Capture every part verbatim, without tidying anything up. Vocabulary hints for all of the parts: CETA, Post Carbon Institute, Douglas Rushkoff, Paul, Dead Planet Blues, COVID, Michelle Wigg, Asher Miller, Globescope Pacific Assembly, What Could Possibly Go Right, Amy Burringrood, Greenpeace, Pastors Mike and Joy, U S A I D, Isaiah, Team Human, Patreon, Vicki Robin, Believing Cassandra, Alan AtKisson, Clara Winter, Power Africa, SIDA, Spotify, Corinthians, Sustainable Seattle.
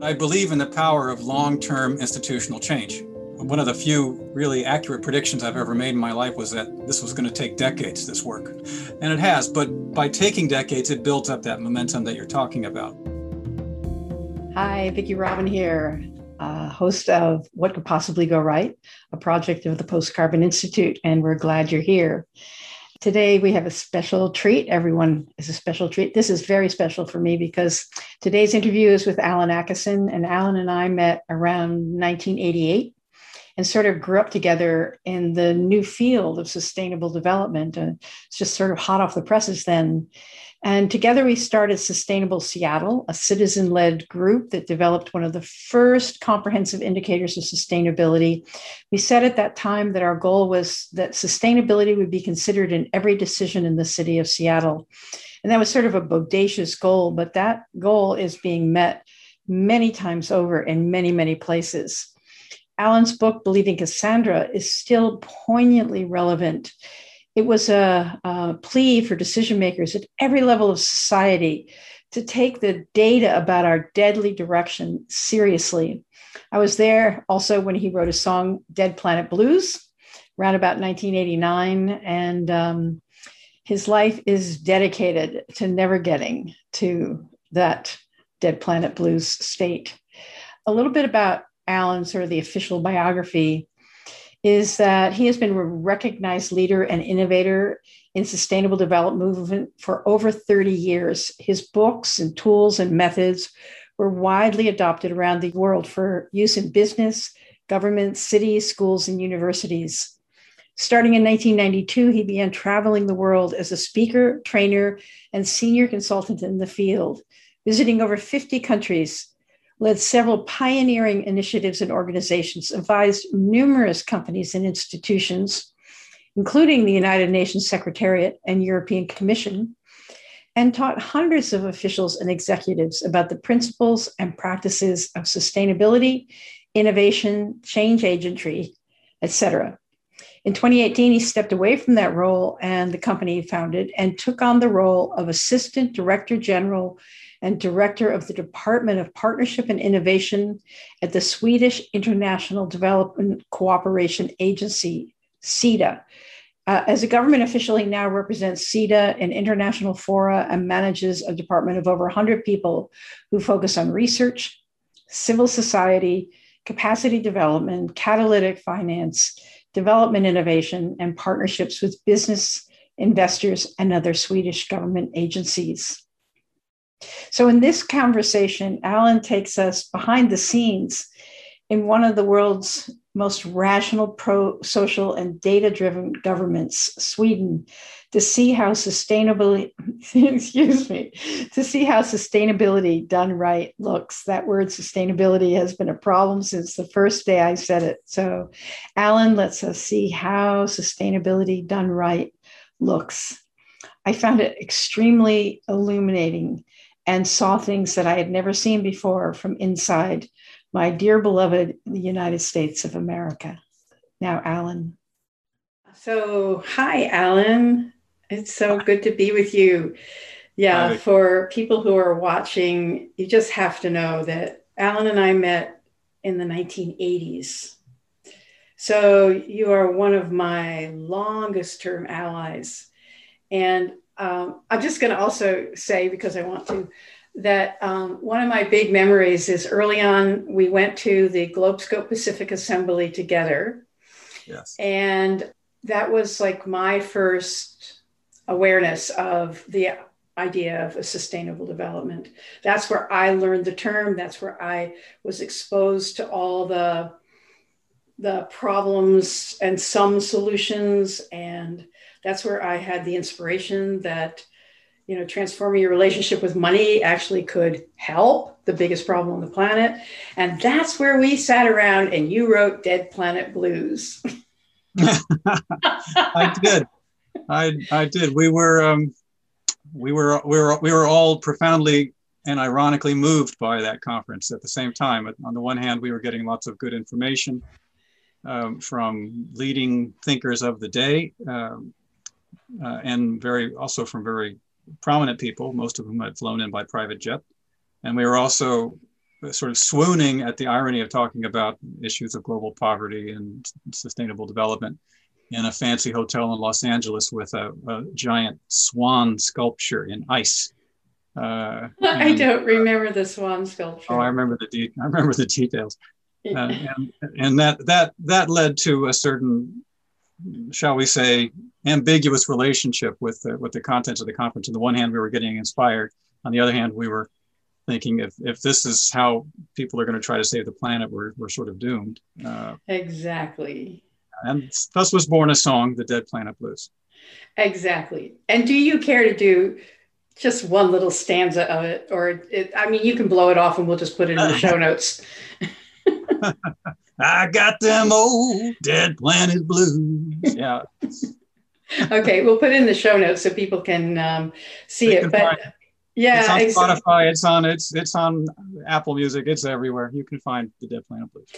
I believe in the power of long-term institutional change. One of the few really accurate predictions I've ever made in my life was that this was going to take decades, this work. And it has, but by taking decades, it builds up that momentum that you're talking about. Hi, Vicki Robin here, uh, host of What Could Possibly Go Right, a project of the Post Carbon Institute, and we're glad you're here. Today, we have a special treat. Everyone is a special treat. This is very special for me because today's interview is with Alan AtKisson, and Alan and I met around nineteen eighty-eight and sort of grew up together in the new field of sustainable development. And it's just sort of hot off the presses then. And together we started Sustainable Seattle, a citizen-led group that developed one of the first comprehensive indicators of sustainability. We said at that time that our goal was that sustainability would be considered in every decision in the city of Seattle. And that was sort of a bodacious goal, but that goal is being met many times over in many, many places. Alan's book, Believing Cassandra, is still poignantly relevant. It was a, a plea for decision makers at every level of society to take the data about our deadly direction seriously. I was there also when he wrote a song, Dead Planet Blues, around about nineteen eighty-nine. And um, his life is dedicated to never getting to that Dead Planet Blues state. A little bit about Alan, sort of the official biography, is that he has been a recognized leader and innovator in sustainable development movement for over thirty years. His books and tools and methods were widely adopted around the world for use in business, government, cities, schools, and universities. Starting in nineteen ninety-two, he began traveling the world as a speaker, trainer, and senior consultant in the field, visiting over fifty countries, led several pioneering initiatives and organizations, advised numerous companies and institutions, including the United Nations Secretariat and European Commission, and taught hundreds of officials and executives about the principles and practices of sustainability, innovation, change agentry, et cetera. In twenty eighteen, he stepped away from that role and the company he founded and took on the role of Assistant Director General and Director of the Department of Partnership and Innovation at the Swedish International Development Cooperation Agency, SIDA. Uh, as a government official, he now represents SIDA in international fora and manages a department of over one hundred people who focus on research, civil society, capacity development, catalytic finance, development innovation, and partnerships with business investors and other Swedish government agencies. So in this conversation, Alan takes us behind the scenes in one of the world's most rational, pro-social, and data-driven governments, Sweden, to see how sustainability, excuse me, to see how sustainability done right looks. That word sustainability has been a problem since the first day I said it. So Alan lets us see how sustainability done right looks. I found it extremely illuminating and saw things that I had never seen before from inside my dear beloved United States of America. Now, Alan. So, hi, Alan. It's so good to be with you. Yeah, hi. For people who are watching, you just have to know that Alan and I met in the nineteen eighties. So you are one of my longest term allies. And Um, I'm just going to also say, because I want to, that um, one of my big memories is early on, we went to the Globescope Pacific Assembly together. Yes. And that was like my first awareness of the idea of a sustainable development. That's where I learned the term. That's where I was exposed to all the, the problems and some solutions, and that's where I had the inspiration that, you know, transforming your relationship with money actually could help the biggest problem on the planet. And that's where we sat around and you wrote Dead Planet Blues. I did. I I did. We were um, we were we were we were all profoundly and ironically moved by that conference at the same time. On the one hand, we were getting lots of good information um, from leading thinkers of the day. Um, Uh, and very also from very prominent people, most of whom had flown in by private jet. And we were also sort of swooning at the irony of talking about issues of global poverty and sustainable development in a fancy hotel in Los Angeles with a, a giant swan sculpture in ice. Uh, and, I don't remember the swan sculpture. Oh, I remember the de- I remember the details. Yeah. Uh, and and that, that, that led to a certain, shall we say, ambiguous relationship with the, with the contents of the conference. On the one hand, we were getting inspired. On the other hand, we were thinking if, if this is how people are going to try to save the planet, we're, we're sort of doomed. Uh, exactly. And thus was born a song, The Dead Planet Blues. Exactly. And do you care to do just one little stanza of it? Or, it, I mean, you can blow it off and we'll just put it in the show notes. I got them old Dead Planet Blues. Yeah. Okay, we'll put it in the show notes so people can um, see it. But yeah, it's on exactly. Spotify. It's on it's it's on Apple Music. It's everywhere. You can find The Dead Planet Blues.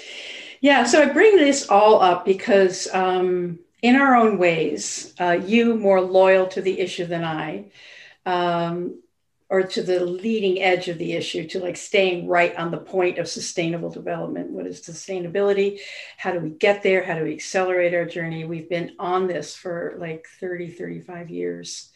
Yeah. So I bring this all up because um, in our own ways, uh, you more loyal to the issue than I, um, or to the leading edge of the issue, to like staying right on the point of sustainable development. What is sustainability? How do we get there? How do we accelerate our journey? We've been on this for like thirty, thirty-five years.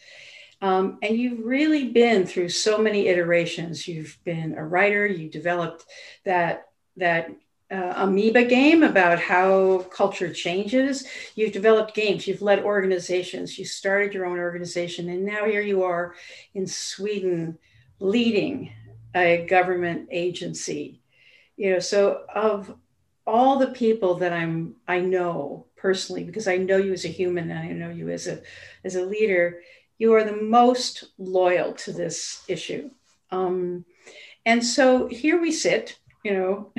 Um, and you've really been through so many iterations. You've been a writer, you developed that, that uh, amoeba game about how culture changes. You've developed games, you've led organizations, you started your own organization, and now here you are in Sweden leading a government agency. You know, so of all the people that I'm, I know personally, because I know you as a human and I know you as a, as a leader, you are the most loyal to this issue. Um, and so here we sit, you know,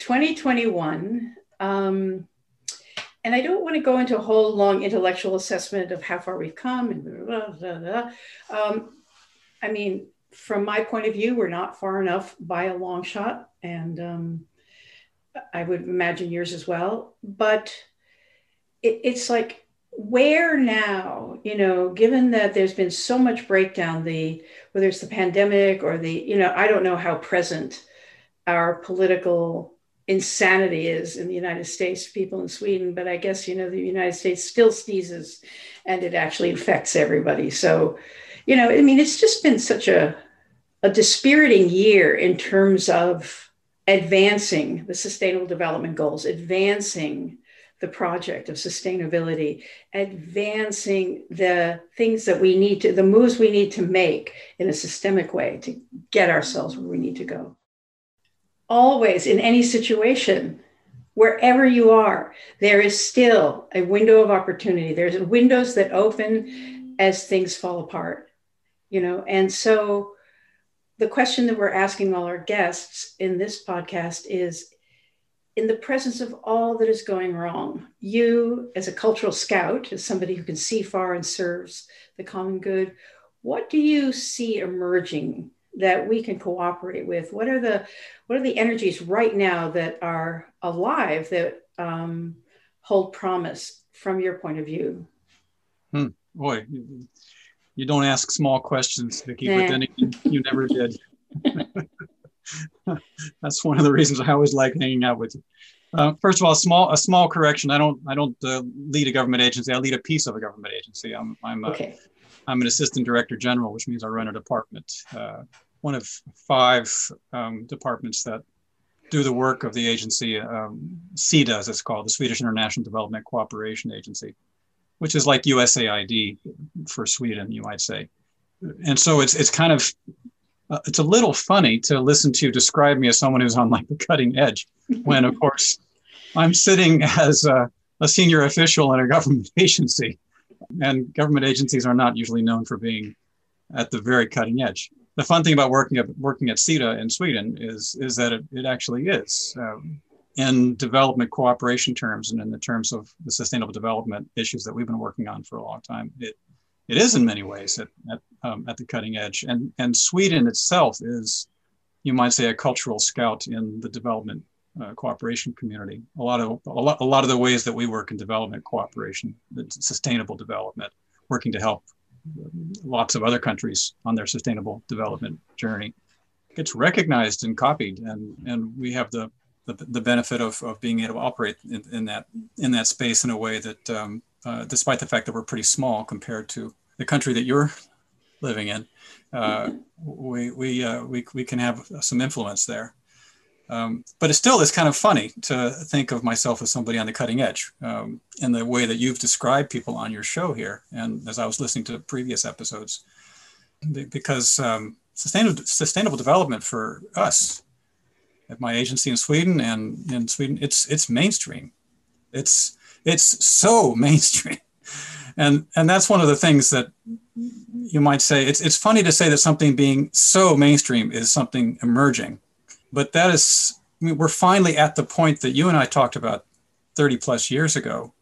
twenty twenty-one. Um, and I don't want to go into a whole long intellectual assessment of how far we've come. And blah, blah, blah. Um, I mean, from my point of view, we're not far enough by a long shot. And um, I would imagine yours as well. But it, it's like, where now, you know, given that there's been so much breakdown, the whether it's the pandemic or the, you know, I don't know how present our political insanity is in the United States, people in Sweden, but I guess, you know, the United States still sneezes and it actually affects everybody. So, you know, I mean, it's just been such a, a dispiriting year in terms of advancing the Sustainable Development Goals, advancing the project of sustainability, advancing the things that we need to, the moves we need to make in a systemic way to get ourselves where we need to go. Always, in any situation, wherever you are, there is still a window of opportunity. There's windows that open as things fall apart, you know? And so the question that we're asking all our guests in this podcast is, in the presence of all that is going wrong, you as a cultural scout, as somebody who can see far and serves the common good, what do you see emerging that we can cooperate with? What are the what are the energies right now that are alive that um, hold promise from your point of view? Hmm. Boy, you, you don't ask small questions, Vicki, nah. But then you, you never did. That's one of the reasons I always like hanging out with you. Uh, first of all, small a small correction. I don't I don't uh, lead a government agency. I lead a piece of a government agency. I'm I'm a, okay. I'm an assistant director general, which means I run a department, uh, one of five um, departments that do the work of the agency. Um, SIDA, as it's called, the Swedish International Development Cooperation Agency, which is like U S A I D for Sweden, you might say. And so it's it's kind of Uh, it's a little funny to listen to you describe me as someone who's on like the cutting edge when, of course, I'm sitting as a, a senior official in a government agency, and government agencies are not usually known for being at the very cutting edge. The fun thing about working at, working at CETA in Sweden is, is that it, it actually is um, in development cooperation terms and in the terms of the sustainable development issues that we've been working on for a long time. It, It is in many ways at at, um, at the cutting edge, and and Sweden itself is, you might say, a cultural scout in the development uh, cooperation community. A lot of a lot a lot of the ways that we work in development cooperation, sustainable development, working to help lots of other countries on their sustainable development journey, gets recognized and copied, and and we have the the, the benefit of, of being able to operate in, in that in that space in a way that, um, uh, despite the fact that we're pretty small compared to the country that you're living in, uh, we we uh, we we can have some influence there. Um, but it still is kind of funny to think of myself as somebody on the cutting edge, um, in the way that you've described people on your show here. And as I was listening to previous episodes, because um, sustainable, sustainable development for us at my agency in Sweden and in Sweden, it's, it's mainstream. It's, it's so mainstream. And, and that's one of the things that you might say, it's, it's funny to say that something being so mainstream is something emerging. But that is, I mean, we're finally at the point that you and I talked about thirty plus years ago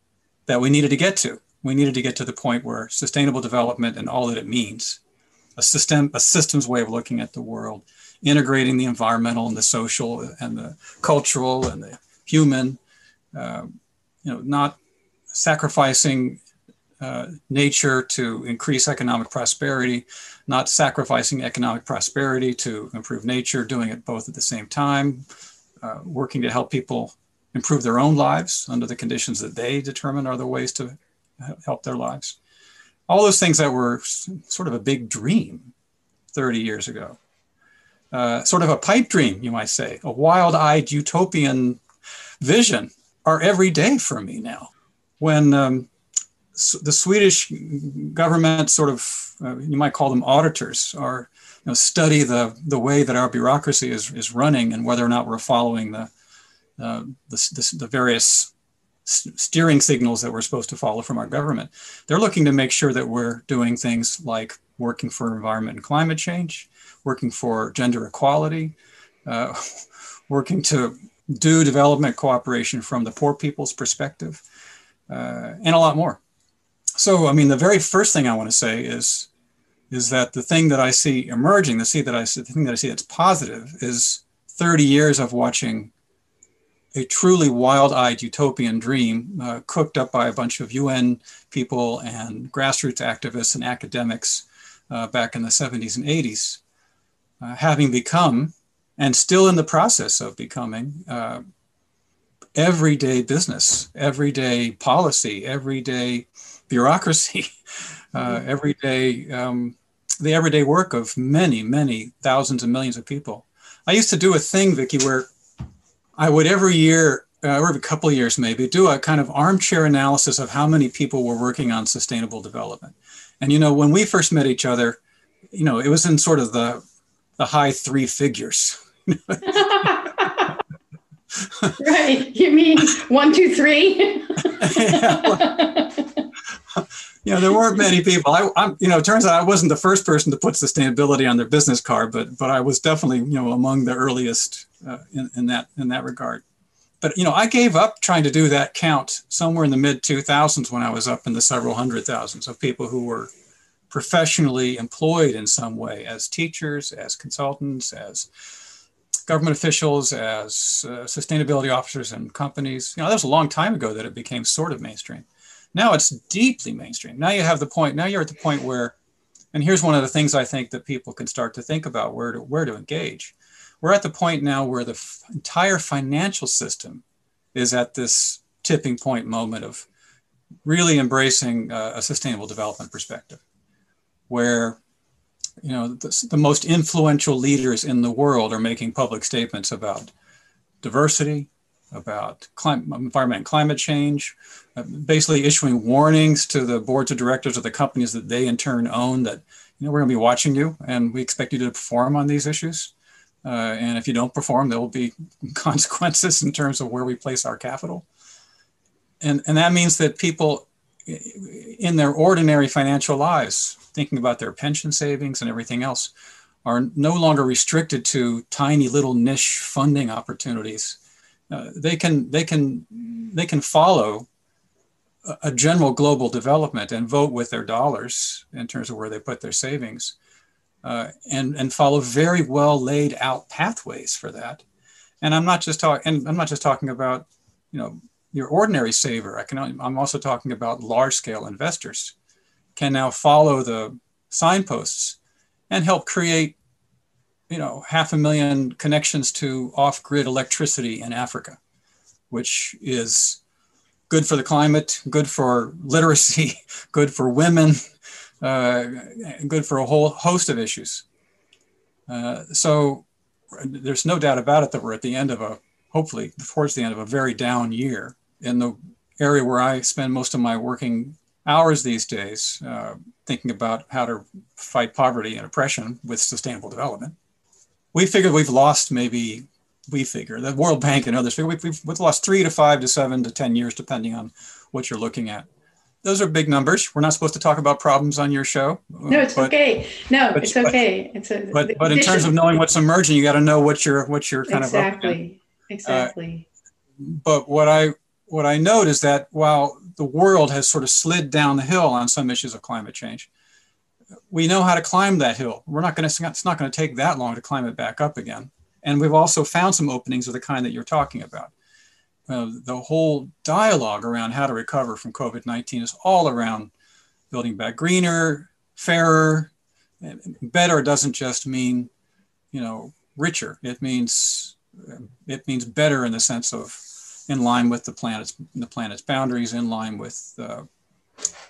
that we needed to get to. We needed to get to the point where sustainable development and all that it means, a system, a systems way of looking at the world, integrating the environmental and the social and the cultural and the human, um, you know, not sacrificing uh, nature to increase economic prosperity, not sacrificing economic prosperity to improve nature, doing it both at the same time, uh, working to help people improve their own lives under the conditions that they determine are the ways to help their lives. All those things that were sort of a big dream thirty years ago, uh, sort of a pipe dream, you might say, a wild-eyed utopian vision, are every day for me now. When um, the Swedish government sort of, uh, you might call them auditors, or you know, study the, the way that our bureaucracy is, is running and whether or not we're following the, uh, the, the, the various st- steering signals that we're supposed to follow from our government. They're looking to make sure that we're doing things like working for environment and climate change, working for gender equality, uh, working to do development cooperation from the poor people's perspective, uh, and a lot more. So, I mean, the very first thing I want to say is, is that the thing that I see emerging, the, see that I see, the thing that I see that's positive is thirty years of watching a truly wild-eyed utopian dream uh, cooked up by a bunch of U N people and grassroots activists and academics uh, back in the seventies and eighties, uh, having become, and still in the process of becoming, uh, everyday business, everyday policy, everyday bureaucracy, uh, everyday, um, the everyday work of many, many thousands and millions of people. I used to do a thing, Vicki, where I would every year, uh, or every couple of years maybe, do a kind of armchair analysis of how many people were working on sustainable development. And, you know, when we first met each other, you know, it was in sort of the, the high three figures. Right. You mean one, two, three? Yeah, well, you know, there weren't many people. I, I'm, you know, it turns out I wasn't the first person to put sustainability on their business card, but but I was definitely, you know, among the earliest uh, in, in that in that regard. But you know, I gave up trying to do that count somewhere in the mid two thousands when I was up in the several hundred thousands of people who were professionally employed in some way as teachers, as consultants, as government officials, as uh, sustainability officers in companies. You know, that was a long time ago that it became sort of mainstream. Now it's deeply mainstream. Now you have the point, now you're at the point where, and here's one of the things I think that people can start to think about where to, where to engage. We're at the point now where the f- entire financial system is at this tipping point moment of really embracing uh, a sustainable development perspective, where you know, the, the most influential leaders in the world are making public statements about diversity, about climate, environment and climate change, uh, basically issuing warnings to the boards of directors of the companies that they in turn own that, you know, we're going to be watching you and we expect you to perform on these issues. Uh, and if you don't perform, there will be consequences in terms of where we place our capital. And, and that means that people in their ordinary financial lives, thinking about their pension savings and everything else, are no longer restricted to tiny little niche funding opportunities. Uh, they can they can they can follow a, a general global development and vote with their dollars in terms of where they put their savings, uh, and and follow very well laid out pathways for that. And I'm not just talking. And I'm not just talking about you know your ordinary saver. I can. I'm also talking about large scale investors can now follow the signposts and help create you know, half a million connections to off-grid electricity in Africa, which is good for the climate, good for literacy, good for women, uh, good for a whole host of issues. Uh, so there's no doubt about it that we're at the end of a, hopefully towards the end of a very down year in the area where I spend most of my working hours these days, uh, thinking about how to fight poverty and oppression with sustainable development. We figured we've lost maybe, we figure, the World Bank and others figure, we've, we've lost three to five to seven to ten years, depending on what you're looking at. Those are big numbers. We're not supposed to talk about problems on your show. No, it's but, okay. No, but, it's okay. But, it's a, but, but in terms of knowing what's emerging, you got to know what you're, what you're kind exactly. of Exactly, exactly. Uh, but what I, what I note is that while the world has sort of slid down the hill on some issues of climate change, we know how to climb that hill. We're not going to, it's not going to take that long to climb it back up again. And we've also found some openings of the kind that you're talking about. Uh, the whole dialogue around how to recover from COVID nineteen is all around building back greener, fairer. Better doesn't just mean, you know, richer. It means, it means better in the sense of in line with the planet's, the planet's boundaries, in line with uh,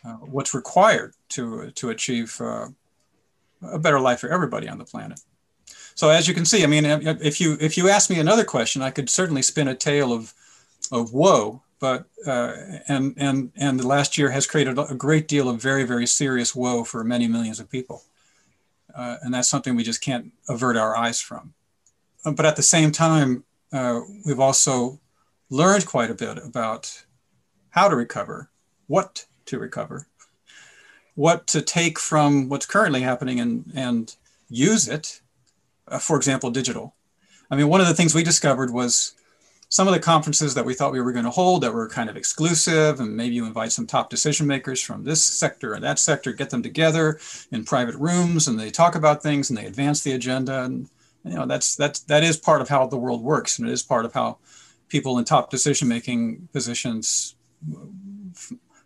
Uh, what's required to, uh, to achieve uh, a better life for everybody on the planet. So as you can see, I mean, if you, if you ask me another question, I could certainly spin a tale of, of woe, but, uh, and, and, and the last year has created a great deal of very, very serious woe for many millions of people. Uh, and that's something we just can't avert our eyes from. Uh, but at the same time, uh, we've also learned quite a bit about how to recover, what to recover, what to take from what's currently happening and, and use it, uh, for example, digital. I mean, one of the things we discovered was some of the conferences that we thought we were going to hold that were kind of exclusive, and maybe you invite some top decision makers from this sector or that sector, get them together in private rooms, and they talk about things and they advance the agenda. And, you know, that's, that's, that is part of how the world works. And it is part of how people in top decision-making positions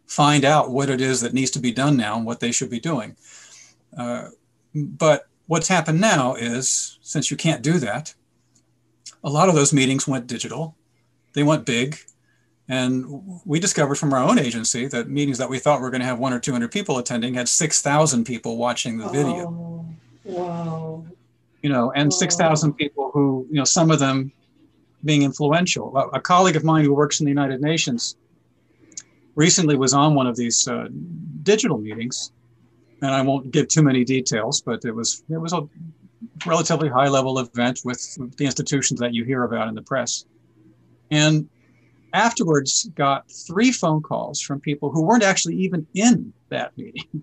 find out what it is that needs to be done now and what they should be doing. Uh, but what's happened now is, since you can't do that, a lot of those meetings went digital. They went big. And we discovered from our own agency that meetings that we thought were going to have one or two hundred people attending had six thousand people watching the video. Oh, wow. You know, and wow. six thousand people who, you know, some of them being influential. A colleague of mine who works in the United Nations recently was on one of these uh, digital meetings, and I won't give too many details, but it was it was a relatively high level event with the institutions that you hear about in the press. And afterwards got three phone calls from people who weren't actually even in that meeting,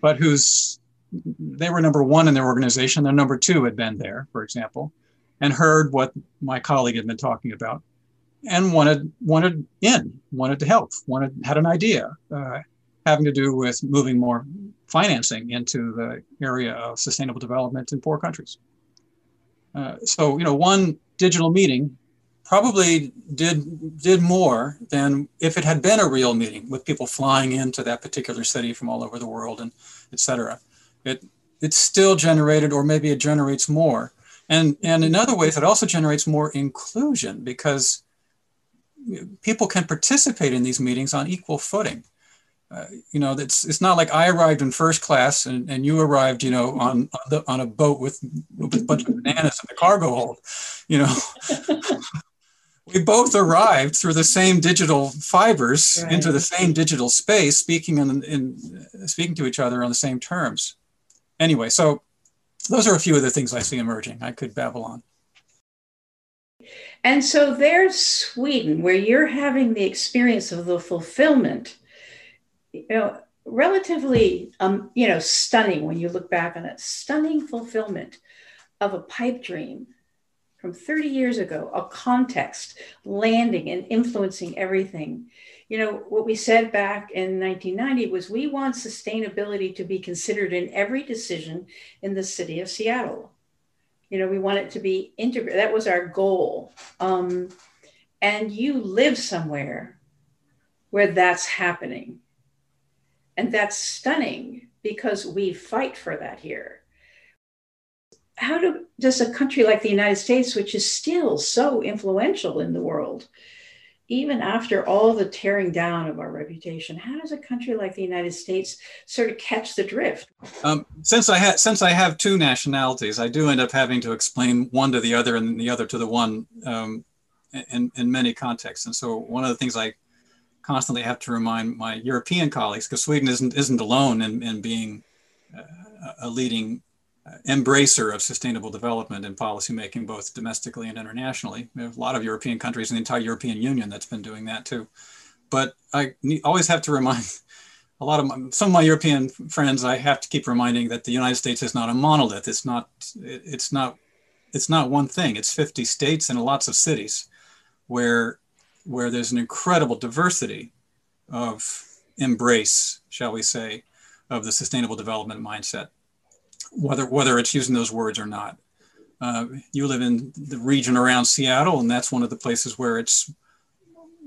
but who's, they were number one in their organization, their number two had been there, for example, and heard what my colleague had been talking about, and wanted wanted in, wanted to help, wanted had an idea uh, having to do with moving more financing into the area of sustainable development in poor countries. Uh, so, you know, one digital meeting probably did, did more than if it had been a real meeting with people flying into that particular city from all over the world and et cetera. It, it's still generated, or maybe it generates more. And, and in other ways, it also generates more inclusion, because people can participate in these meetings on equal footing. Uh, you know, it's, it's not like I arrived in first class and, and you arrived, you know, on on, the, on a boat with, with a bunch of bananas in the cargo hold. You know, we both arrived through the same digital fibers right. into the same digital space, speaking in, in uh, speaking to each other on the same terms. Anyway, so those are a few of the things I see emerging. I could babble on. And so there's Sweden, where you're having the experience of the fulfillment, you know, relatively, um, you know, stunning when you look back on it, stunning fulfillment of a pipe dream from thirty years ago, a context landing and influencing everything. You know, what we said back in nineteen ninety was we want sustainability to be considered in every decision in the city of Seattle. You know, we want it to be integrated. That was our goal. Um, and you live somewhere where that's happening. And that's stunning, because we fight for that here. how do, does a country like the United States, which is still so influential in the world, even after all the tearing down of our reputation, how does a country like the United States sort of catch the drift? Um, since I ha- since I have two nationalities, I do end up having to explain one to the other and the other to the one um, in, in many contexts. And so one of the things I constantly have to remind my European colleagues, because Sweden isn't isn't alone in, in being uh, a leading embracer of sustainable development and policymaking, both domestically and internationally. We have a lot of European countries and the entire European Union that's been doing that too. But I always have to remind a lot of my, some of my European friends, I have to keep reminding that the United States is not a monolith. It's not, it's not, it's not one thing. It's fifty states and lots of cities where, where there's an incredible diversity of embrace, shall we say, of the sustainable development mindset. Whether whether it's using those words or not. Uh, you live in the region around Seattle, and that's one of the places where it's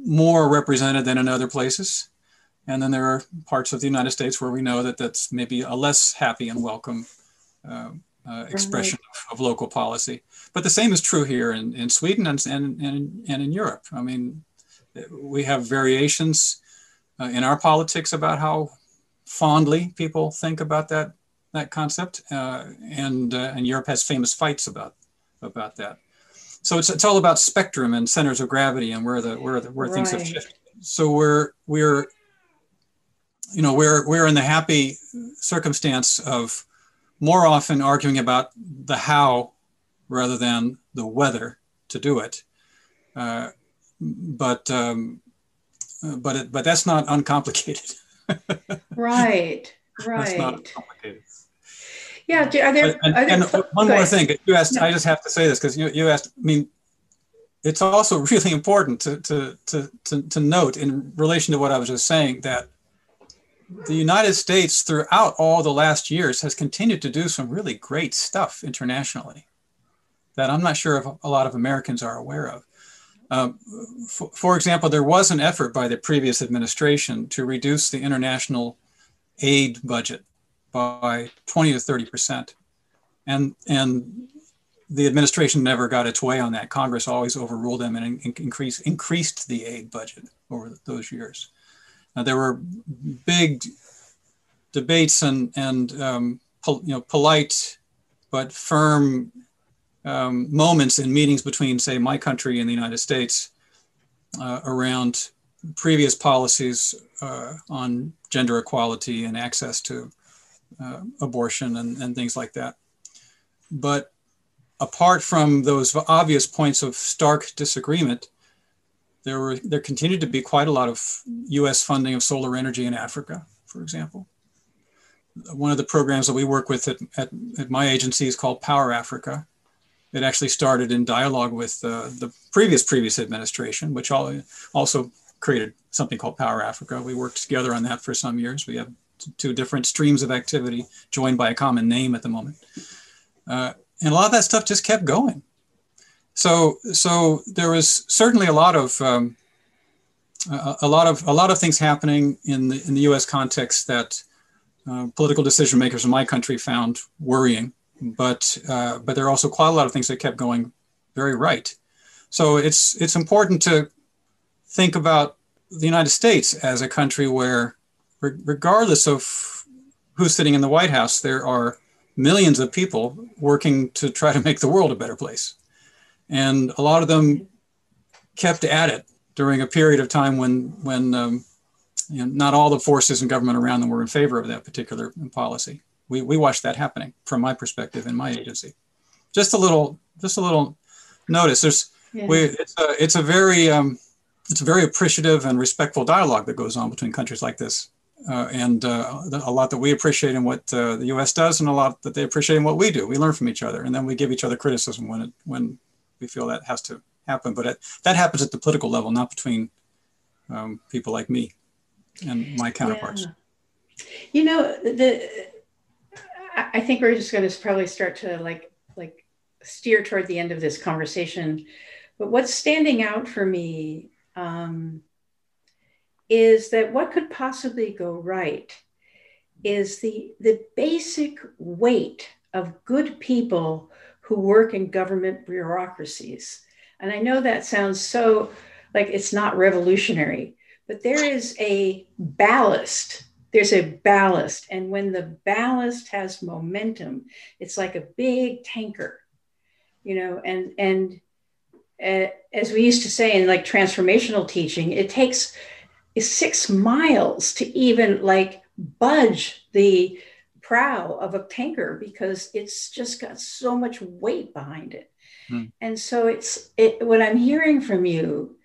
more represented than in other places. And then there are parts of the United States where we know that that's maybe a less happy and welcome uh, uh, expression of, of local policy. But the same is true here in, in Sweden and, and, and, and in Europe. I mean, we have variations uh, in our politics about how fondly people think about that that concept, uh, and uh, and Europe has famous fights about about that. So it's it's all about spectrum and centers of gravity and where the where the, where right. things have shifted. So we're we're you know we're we're in the happy circumstance of more often arguing about the how rather than the whether to do it. Uh, but um, but it, but that's not uncomplicated. Right. Right. That's not complicated. Yeah, are there, and, are there, and one more ahead. thing, you asked, no. I just have to say this because you, you asked, I mean, it's also really important to, to, to, to, to note in relation to what I was just saying that the United States throughout all the last years has continued to do some really great stuff internationally that I'm not sure if a lot of Americans are aware of. Um, for, for example, there was an effort by the previous administration to reduce the international aid budget by twenty to thirty percent. And, and the administration never got its way on that. Congress always overruled them and in, increase, increased the aid budget over those years. Now, there were big debates and, and um, pol- you know, polite but firm um, moments in meetings between, say, my country and the United States uh, around previous policies uh, on gender equality and access to Uh, abortion and, and things like that. But apart from those obvious points of stark disagreement, there were there continued to be quite a lot of U S funding of solar energy in Africa, for example. One of the programs that we work with at, at, at my agency is called Power Africa. It actually started in dialogue with uh, the previous previous administration, which also created something called Power Africa. We worked together on that for some years. We have two different streams of activity joined by a common name at the moment. Uh, and a lot of that stuff just kept going. So, so there was certainly a lot of, um, a, a lot of, a lot of things happening in the, in the U S context that uh, political decision makers in my country found worrying, but, uh, but there are also quite a lot of things that kept going very right. So it's, it's important to think about the United States as a country where regardless of who's sitting in the White House, there are millions of people working to try to make the world a better place. And a lot of them kept at it during a period of time when, when um, you know, not all the forces in government around them were in favor of that particular policy. We, we watched that happening from my perspective in my agency. Just a little, just a little notice. There's, yeah. we, it's a, it's a very, um, it's a very appreciative and respectful dialogue that goes on between countries like this. Uh, and uh, a lot that we appreciate in what uh, the U S does and a lot that they appreciate in what we do. We learn from each other and then we give each other criticism when it, when we feel that has to happen. But it, that happens at the political level, not between um, people like me and my counterparts. Yeah. You know, the I think we're just going to probably start to like like steer toward the end of this conversation. But what's standing out for me um, is that what could possibly go right is the, the basic weight of good people who work in government bureaucracies. And I know that sounds so like it's not revolutionary, but there is a ballast. There's a ballast. And when the ballast has momentum, it's like a big tanker, you know, and, and uh, as we used to say in like transformational teaching, it takes six miles to even like budge the prow of a tanker because it's just got so much weight behind it. Mm. And so it's it, what I'm hearing from you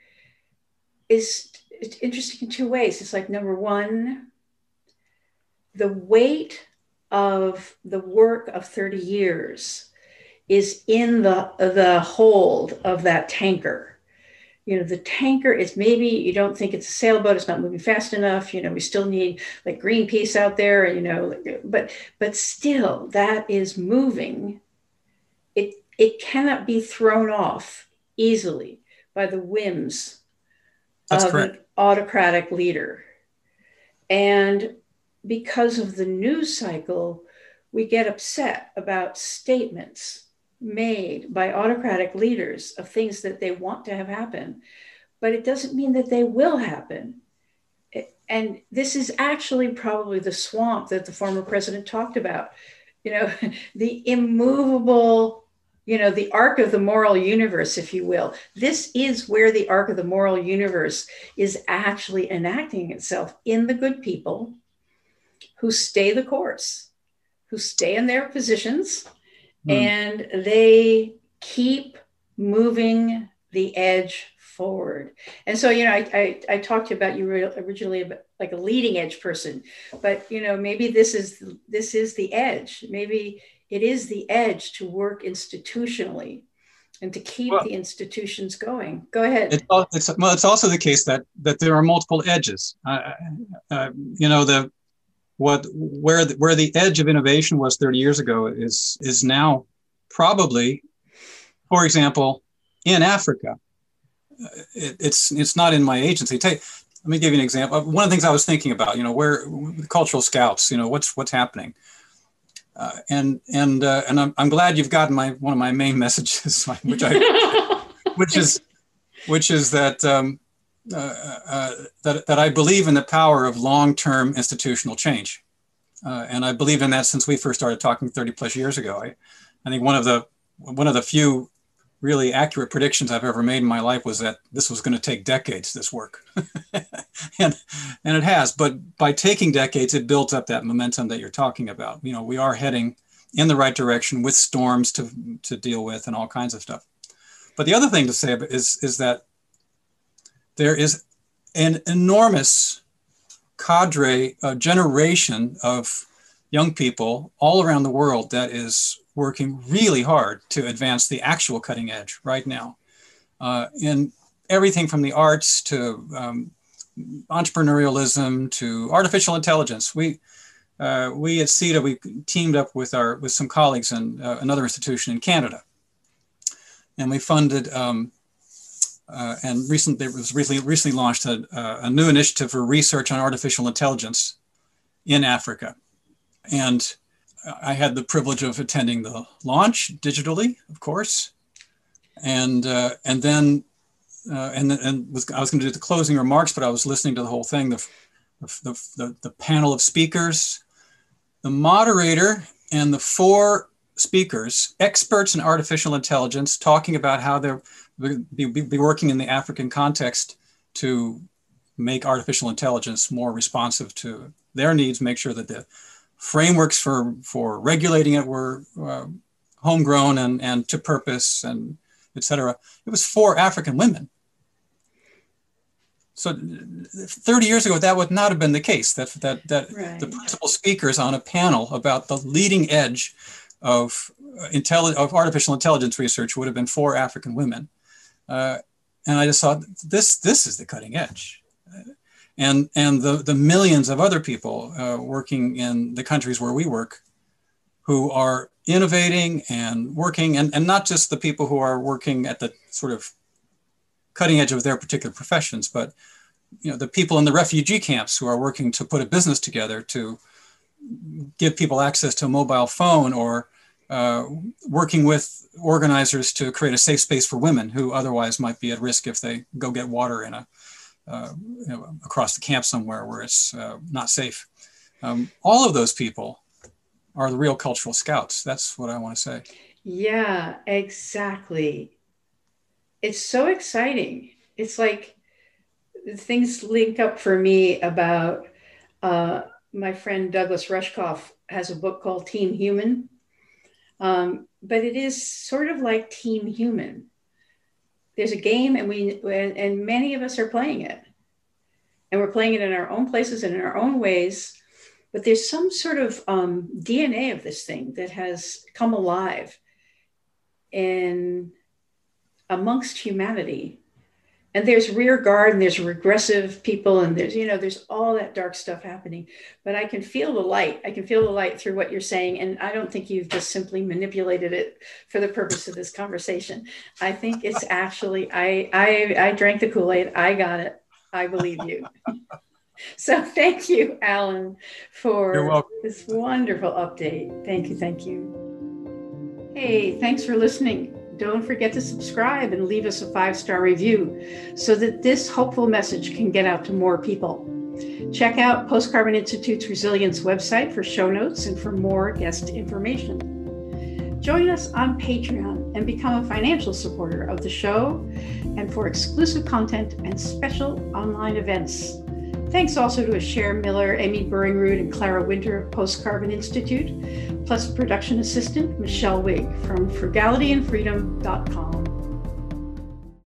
is it's interesting in two ways. It's like, number one, the weight of the work of thirty years is in the, the hold of that tanker. You know, the tanker is maybe you don't think it's a sailboat. It's not moving fast enough. You know, we still need like Greenpeace out there, you know, but, but still that is moving. It, it cannot be thrown off easily by the whims That's of correct. an autocratic leader. And because of the news cycle, we get upset about statements made by autocratic leaders of things that they want to have happen, but it doesn't mean that they will happen. And this is actually probably the swamp that the former president talked about, you know, the immovable, you know, the arc of the moral universe, if you will. This is where the arc of the moral universe is actually enacting itself in the good people who stay the course, who stay in their positions, mm. and they keep moving the edge forward. And so, you know, I, I, I talked about you originally about like a leading edge person, but, you know, maybe this is, this is the edge. Maybe it is the edge to work institutionally and to keep well, the institutions going. Go ahead. It, it's, well, it's also the case that that there are multiple edges. Uh, uh, you know, the what where the, where the edge of innovation was thirty years ago is is now probably, for example, in Africa. It, it's it's not in my agency. Take, let me give you an example. One of the things I was thinking about, you know, where the cultural scouts, you know, what's what's happening. Uh, and and uh, and I'm, I'm glad you've gotten my one of my main messages, which I, which is, which is that um, uh, uh, that that I believe in the power of long-term institutional change, uh, and I believe in that since we first started talking thirty plus years ago. I, I think one of the one of the few really accurate predictions I've ever made in my life was that this was going to take decades. This work, and and it has. But by taking decades, it builds up that momentum that you're talking about. You know, we are heading in the right direction with storms to to deal with and all kinds of stuff. But the other thing to say is is that there is an enormous cadre, a generation of young people all around the world that is working really hard to advance the actual cutting edge right now, uh, in everything from the arts to um, entrepreneurialism to artificial intelligence. We uh, we at SIDA, we teamed up with our with some colleagues in uh, another institution in Canada, and we funded um, uh, and recently it was recently recently launched a, a new initiative for research on artificial intelligence in Africa, and I had the privilege of attending the launch digitally, of course, and uh, and then uh, and and was, I was going to do the closing remarks, but I was listening to the whole thing, the the the, the panel of speakers, the moderator, and the four speakers, experts in artificial intelligence, talking about how they're be, be working in the African context to make artificial intelligence more responsive to their needs, make sure that the frameworks for, for regulating it were uh, homegrown and, and to purpose and et cetera. It was for African women. So thirty years ago, that would not have been the case, that, that, that right. the principal speakers on a panel about the leading edge of, intelli- of artificial intelligence research would have been for African women. Uh, and I just thought, this, this is the cutting edge. And, and the, the millions of other people uh, working in the countries where we work who are innovating and working, and, and not just the people who are working at the sort of cutting edge of their particular professions, but you know, the people in the refugee camps who are working to put a business together to give people access to a mobile phone or uh, working with organizers to create a safe space for women who otherwise might be at risk if they go get water in a, uh, you know, across the camp somewhere where it's uh, not safe. Um, all of those people are the real cultural scouts. That's what I want to say. Yeah, exactly. It's so exciting. It's like things link up for me about uh, my friend Douglas Rushkoff has a book called Team Human, um, but it is sort of like Team Human. There's a game, and we and, and many of us are playing it, and we're playing it in our own places and in our own ways. But there's some sort of um, D N A of this thing that has come alive in amongst humanity. And there's rear guard and there's regressive people and there's, you know, there's all that dark stuff happening. But I can feel the light. I can feel the light through what you're saying. And I don't think you've just simply manipulated it for the purpose of this conversation. I think it's actually, I, I, I drank the Kool-Aid. I got it. I believe you. So thank you, Alan, for this wonderful update. Thank you. Thank you. Hey, thanks for listening. Don't forget to subscribe and leave us a five-star review so that this hopeful message can get out to more people. Check out Post Carbon Institute's Resilience website for show notes and for more guest information. Join us on Patreon and become a financial supporter of the show and for exclusive content and special online events. Thanks also to Asher Miller, Amy Burringrood, and Clara Winter of Post Carbon Institute, plus production assistant Michelle Wigg from frugality and freedom dot com.